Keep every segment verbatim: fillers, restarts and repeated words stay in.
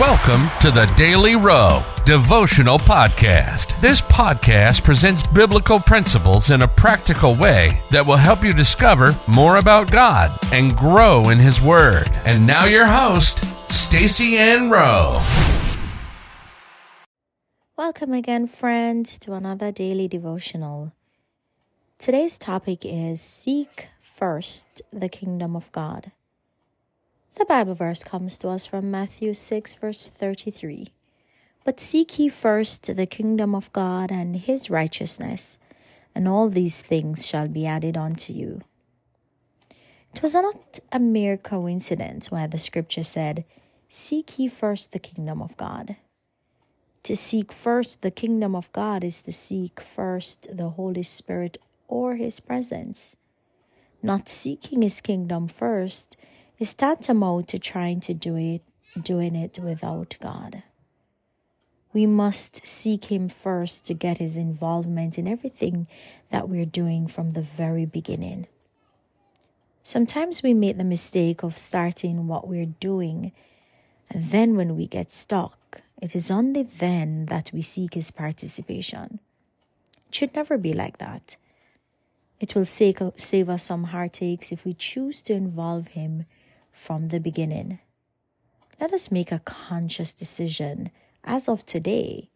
Welcome to the Daily Rowe Devotional Podcast. This podcast presents biblical principles in a practical way that will help you discover more about God and grow in His Word. And now your host, Stacy Ann Rowe. Welcome again, friends, to another daily devotional. Today's topic is Seek First the Kingdom of God. The Bible verse comes to us from Matthew six, verse thirty-three. But seek ye first the kingdom of God and His righteousness, and all these things shall be added unto you. It was not a mere coincidence where the scripture said, Seek ye first the kingdom of God. To seek first the kingdom of God is to seek first the Holy Spirit or His presence. Not seeking His kingdom first is tantamount to trying to do it, doing it without God. We must seek Him first to get His involvement in everything that we're doing from the very beginning. Sometimes we make the mistake of starting what we're doing, and then when we get stuck, it is only then that we seek His participation. It should never be like that. It will save us some heartaches if we choose to involve Him from the beginning. Let us make a conscious decision as of today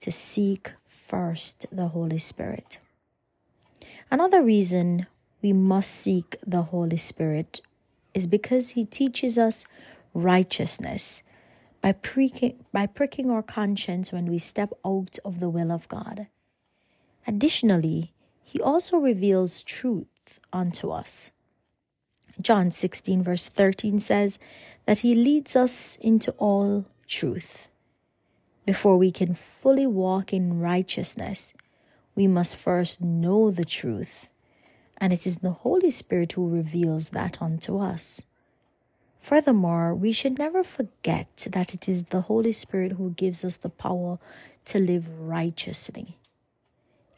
to seek first the Holy Spirit. Another reason we must seek the Holy Spirit is because He teaches us righteousness by pricking, by pricking our conscience when we step out of the will of God. Additionally, He also reveals truth unto us. John sixteen verse thirteen says that He leads us into all truth. Before we can fully walk in righteousness, we must first know the truth, and it is the Holy Spirit who reveals that unto us. Furthermore, we should never forget that it is the Holy Spirit who gives us the power to live righteously.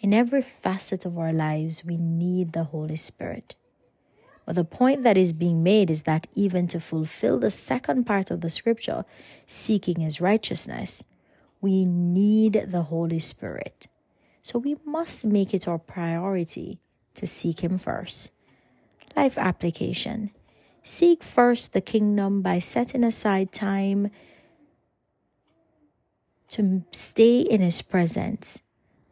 In every facet of our lives, we need the Holy Spirit. But the point that is being made is that even to fulfill the second part of the scripture, seeking His righteousness, we need the Holy Spirit. So we must make it our priority to seek Him first. Life application. Seek first the kingdom by setting aside time to stay in His presence.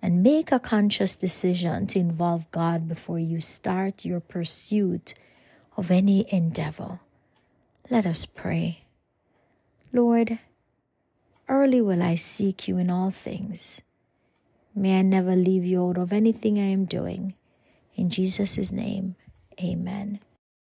And make a conscious decision to involve God before you start your pursuit of any endeavor. Let us pray. Lord, early will I seek You in all things. May I never leave You out of anything I am doing. In Jesus' name, amen.